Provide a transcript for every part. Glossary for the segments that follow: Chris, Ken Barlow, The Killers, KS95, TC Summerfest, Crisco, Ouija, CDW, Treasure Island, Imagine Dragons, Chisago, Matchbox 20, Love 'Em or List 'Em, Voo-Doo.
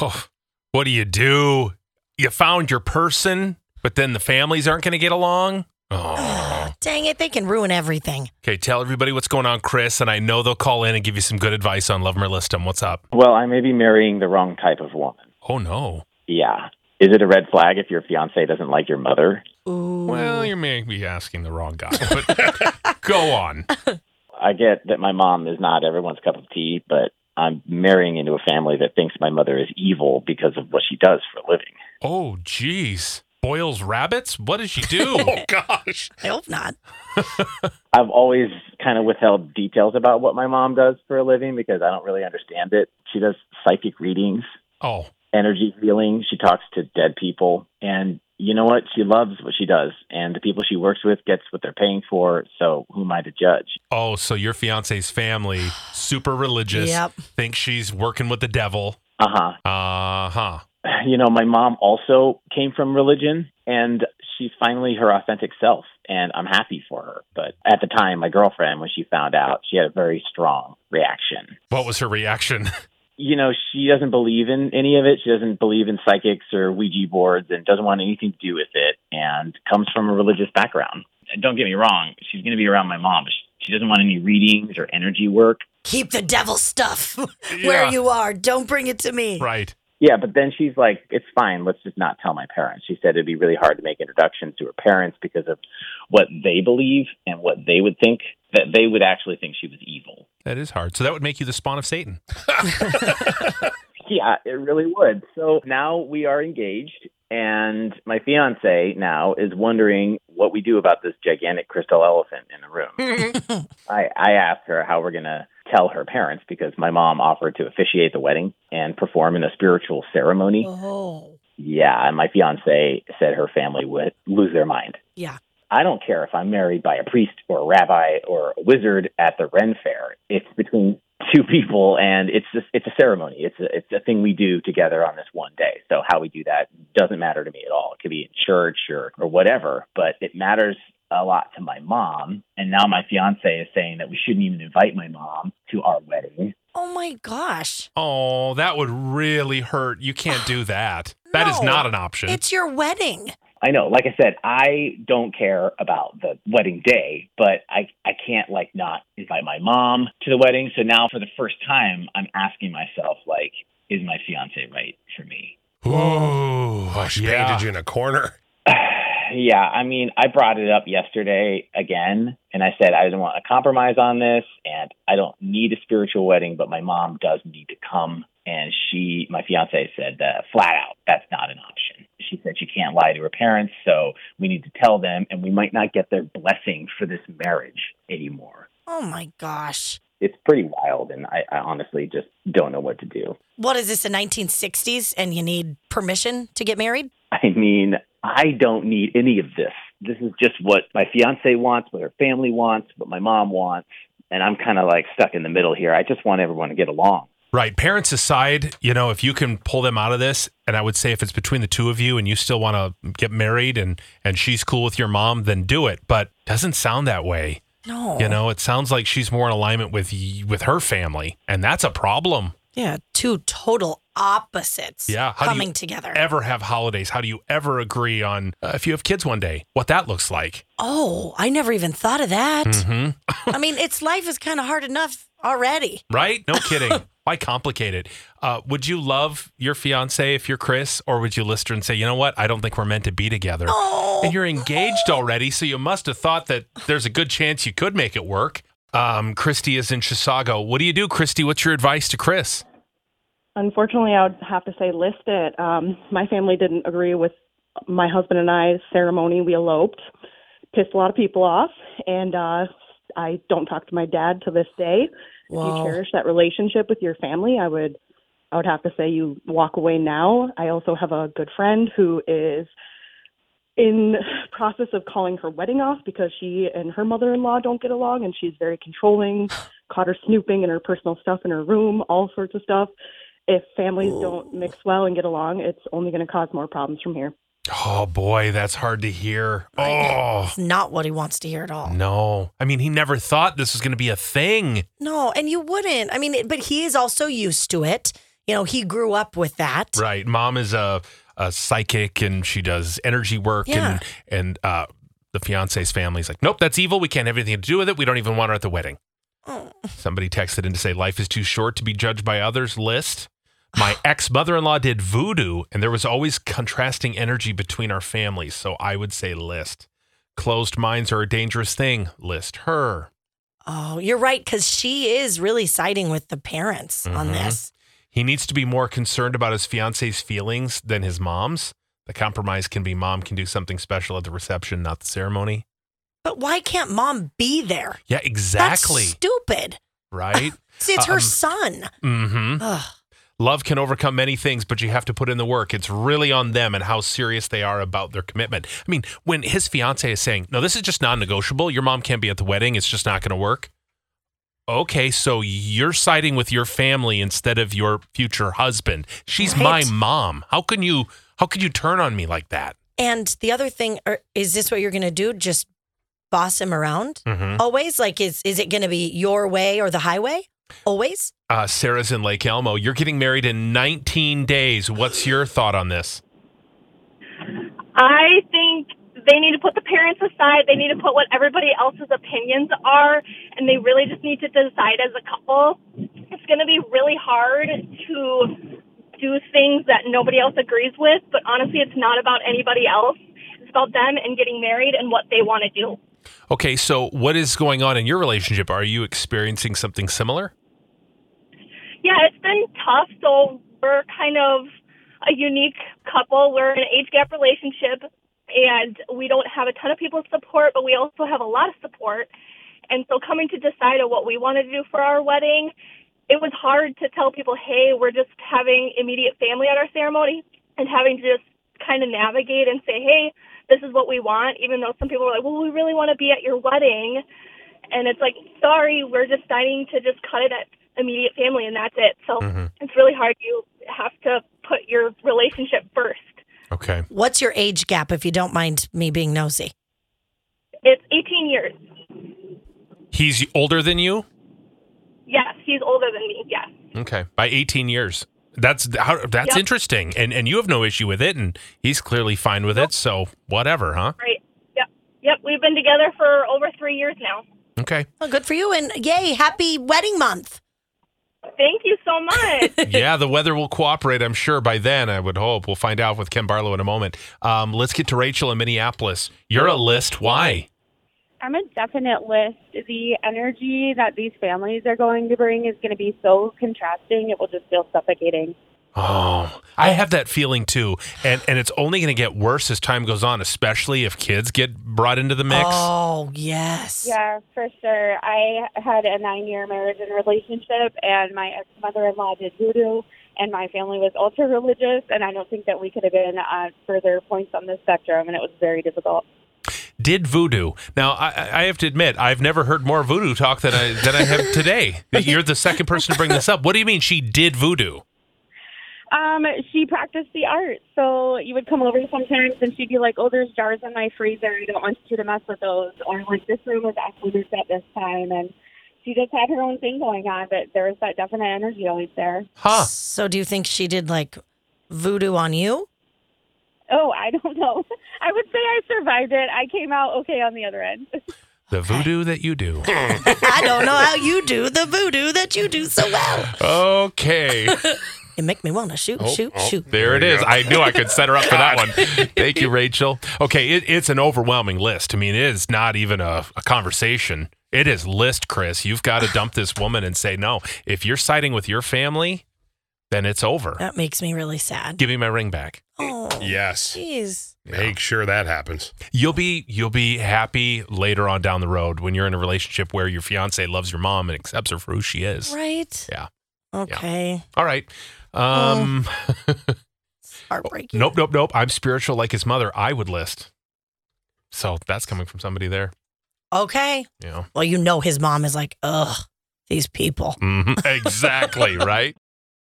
Oh, what do? You found your person, but then the families aren't going to get along? Oh. Dang it, they can ruin everything. Okay, tell everybody what's going on, Chris, and I know they'll call in and give you some good advice on Love 'Em or List 'Em. What's up? Well, I may be marrying the wrong type of woman. Oh, no. Yeah. Is it a red flag if your fiancé doesn't like your mother? Ooh. Well, you may be asking the wrong guy, but go on. I get that my mom is not everyone's cup of tea, but I'm marrying into a family that thinks my mother is evil because of what she does for a living. Oh, geez. Boils rabbits? What does she do? Oh, gosh. I hope not. I've always kind of withheld details about what my mom does for a living because I don't really understand it. She does psychic readings. Oh. Energy healing. She talks to dead people. And you know what? She loves what she does. And the people she works with gets what they're paying for. So who am I to judge? Oh, so your fiance's family, super religious, thinks she's working with the devil. Uh-huh. Uh-huh. You know, my mom also came from religion, and she's finally her authentic self, and I'm happy for her. But at the time, my girlfriend, when she found out, she had a very strong reaction. What was her reaction? You know, she doesn't believe in any of it. She doesn't believe in psychics or Ouija boards and doesn't want anything to do with it and comes from a religious background. And don't get me wrong, she's going to be around my mom. She doesn't want any readings or energy work. Keep the devil stuff where you are. Don't bring it to me. Right. Yeah, but then she's like, it's fine. Let's just not tell my parents. She said it'd be really hard to make introductions to her parents because of what they believe and what they would think, that they would actually think she was evil. That is hard. So that would make you the spawn of Satan. Yeah, it really would. So now we are engaged, and my fiance now is wondering what we do about this gigantic crystal elephant in the room. I asked her how we're going to tell her parents because my mom offered to officiate the wedding and perform in a spiritual ceremony. Oh. Yeah, and my fiance said her family would lose their mind. Yeah. I don't care if I'm married by a priest or a rabbi or a wizard at the Ren Fair. It's between two people, and it's a ceremony. It's a thing we do together on this one day. So how we do that doesn't matter to me at all. It could be in church or whatever, but it matters a lot to my mom. And now my fiance is saying that we shouldn't even invite my mom to our wedding. Oh my gosh. Oh, that would really hurt. You can't do that. No, that is not an option. It's your wedding. I know. Like I said, I don't care about the wedding day, but I can't like not invite my mom to the wedding. So now for the first time, I'm asking myself, like, is my fiance right for me? Ooh, she painted you in a corner. Yeah, I mean, I brought it up yesterday again, and I said I didn't want to compromise on this, and I don't need a spiritual wedding, but my mom does need to come, and my fiancé said flat out, that's not an option. She said she can't lie to her parents, so we need to tell them, and we might not get their blessing for this marriage anymore. Oh, my gosh. It's pretty wild, and I honestly just don't know what to do. What is this, the 1960s, and you need permission to get married? I mean, I don't need any of this. This is just what my fiance wants, what her family wants, what my mom wants. And I'm kind of like stuck in the middle here. I just want everyone to get along. Right. Parents aside, you know, if you can pull them out of this, and I would say if it's between the two of you and you still want to get married and she's cool with your mom, then do it. But it doesn't sound that way. No. You know, it sounds like she's more in alignment with her family. And that's a problem. Yeah, two total opposites coming together. How do you ever have holidays? How do you ever agree on, if you have kids one day, what that looks like? Oh, I never even thought of that. Mm-hmm. I mean, life is kind of hard enough already. Right? No kidding. Why complicate it? Would you love your fiancé if you're Chris, or would you list her and say, you know what? I don't think we're meant to be together. Oh. And you're engaged already, so you must have thought that there's a good chance you could make it work. Christy is in Chisago. What do you do, Christy? What's your advice to Chris? Unfortunately, I would have to say list it. My family didn't agree with my husband and I's ceremony. We eloped, pissed a lot of people off, and I don't talk to my dad to this day. Wow. If you cherish that relationship with your family, I would I would have to say you walk away now. I also have a good friend who is in process of calling her wedding off because she and her mother-in-law don't get along, and she's very controlling, caught her snooping in her personal stuff in her room, all sorts of stuff. If families don't mix well and get along, it's only going to cause more problems from here. Oh, boy, that's hard to hear. Oh, it's not what he wants to hear at all. No. I mean, he never thought this was going to be a thing. No, and you wouldn't. I mean, but he is also used to it. You know, he grew up with that. Right. Mom is a psychic, and she does energy work. Yeah. And the fiance's family's like, nope, that's evil. We can't have anything to do with it. We don't even want her at the wedding. Oh. Somebody texted in to say, life is too short to be judged by others. List. My ex-mother-in-law did voodoo, and there was always contrasting energy between our families, so I would say list. Closed minds are a dangerous thing. List her. Oh, you're right, because she is really siding with the parents on this. He needs to be more concerned about his fiance's feelings than his mom's. The compromise can be mom can do something special at the reception, not the ceremony. But why can't mom be there? Yeah, exactly. That's stupid. Right? See, it's her son. Mm-hmm. Ugh. Love can overcome many things, but you have to put in the work. It's really on them and how serious they are about their commitment. I mean, when his fiance is saying, no, this is just non-negotiable. Your mom can't be at the wedding. It's just not going to work. Okay, so you're siding with your family instead of your future husband. She's right. My mom. How can you turn on me like that? And the other thing, is this what you're going to do? Just boss him around? Mm-hmm. Always? Like, is it going to be your way or the highway? Always? Sarah's in Lake Elmo. You're getting married in 19 days. What's your thought on this? I think they need to put the parents aside. They need to put what everybody else's opinions are, and they really just need to decide as a couple. It's going to be really hard to do things that nobody else agrees with, but honestly, it's not about anybody else. It's about them and getting married and what they want to do. Okay, so what is going on in your relationship? Are you experiencing something similar? Yeah, it's been tough. So we're kind of a unique couple. We're in an age gap relationship, and we don't have a ton of people's support, but we also have a lot of support. And so coming to decide on what we wanted to do for our wedding, it was hard to tell people, hey, we're just having immediate family at our ceremony, and having to just kind of navigate and say, hey, this is what we want, even though some people are like, well, we really want to be at your wedding. And it's like, sorry, we're deciding to just cut it at immediate family, and that's it. So it's really hard. You have to put your relationship first. Okay. What's your age gap, if you don't mind me being nosy? It's 18 years. He's older than you? Yes, he's older than me, yes. Okay, by 18 years. That's yep. Interesting, and you have no issue with it, and he's clearly fine with it, so whatever, huh? Right. Yep, we've been together for over 3 years now. Okay. Well, good for you, and yay, happy wedding month. Thank you so much. Yeah, the weather will cooperate, I'm sure, by then, I would hope. We'll find out with Ken Barlow in a moment. Let's get to Rachel in Minneapolis. You're a list. Why? I'm a definite list. The energy that these families are going to bring is going to be so contrasting, it will just feel suffocating. Oh, I have that feeling too. And it's only going to get worse as time goes on, especially if kids get brought into the mix. Oh, yes. Yeah, for sure. I had a 9-year marriage and relationship, and my ex-mother-in-law did voodoo, and my family was ultra-religious, and I don't think that we could have been at further points on the spectrum, and it was very difficult. Did voodoo. Now, I have to admit, I've never heard more voodoo talk than I have today. You're the second person to bring this up. What do you mean she did voodoo? She practiced the art. So you would come over sometimes, and she'd be like, oh, there's jars in my freezer. I don't want you to mess with those. Or, like, this room was actually at this time. And she just had her own thing going on, but there was that definite energy always there. Huh. So do you think she did, like, voodoo on you? Oh, I don't know. I would say I survived it. I came out okay on the other end. The voodoo that you do. I don't know how you do the voodoo that you do so well. Okay. It make me want to shoot. There it is. Go. I knew I could set her up for that one. Thank you, Rachel. Okay, it's an overwhelming list. I mean, it is not even a conversation. It is list, Chris. You've got to dump this woman and say, no, if you're siding with your family, then it's over. That makes me really sad. Give me my ring back. Oh, yes. Jeez. Make sure that happens. You'll be happy later on down the road when you're in a relationship where your fiance loves your mom and accepts her for who she is. Right. Yeah. Okay. Yeah. All right. Heartbreaking. Nope. I'm spiritual like his mother. I would list. So that's coming from somebody there. Okay. Yeah. Well, his mom is like, ugh, these people. Mm-hmm. Exactly, right?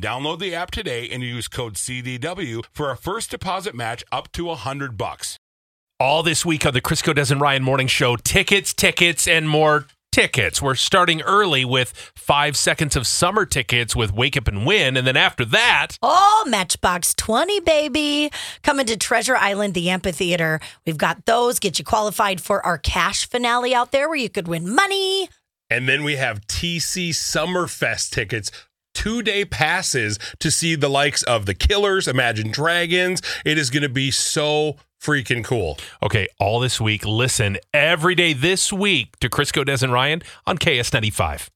download the app today and use code CDW for a first deposit match up to $100. All this week on the Crisco, Des, and Ryan Morning Show, tickets, and more. Tickets. We're starting early with 5 seconds of summer tickets with Wake Up and Win. And then after that... Oh, Matchbox 20, baby. Coming to Treasure Island, the amphitheater. We've got those. Get you qualified for our cash finale out there where you could win money. And then we have TC Summerfest tickets. 2-day passes to see the likes of The Killers, Imagine Dragons. It is going to be so freaking cool. Okay, all this week, listen every day this week to Crisco, Des, and Ryan on KS95.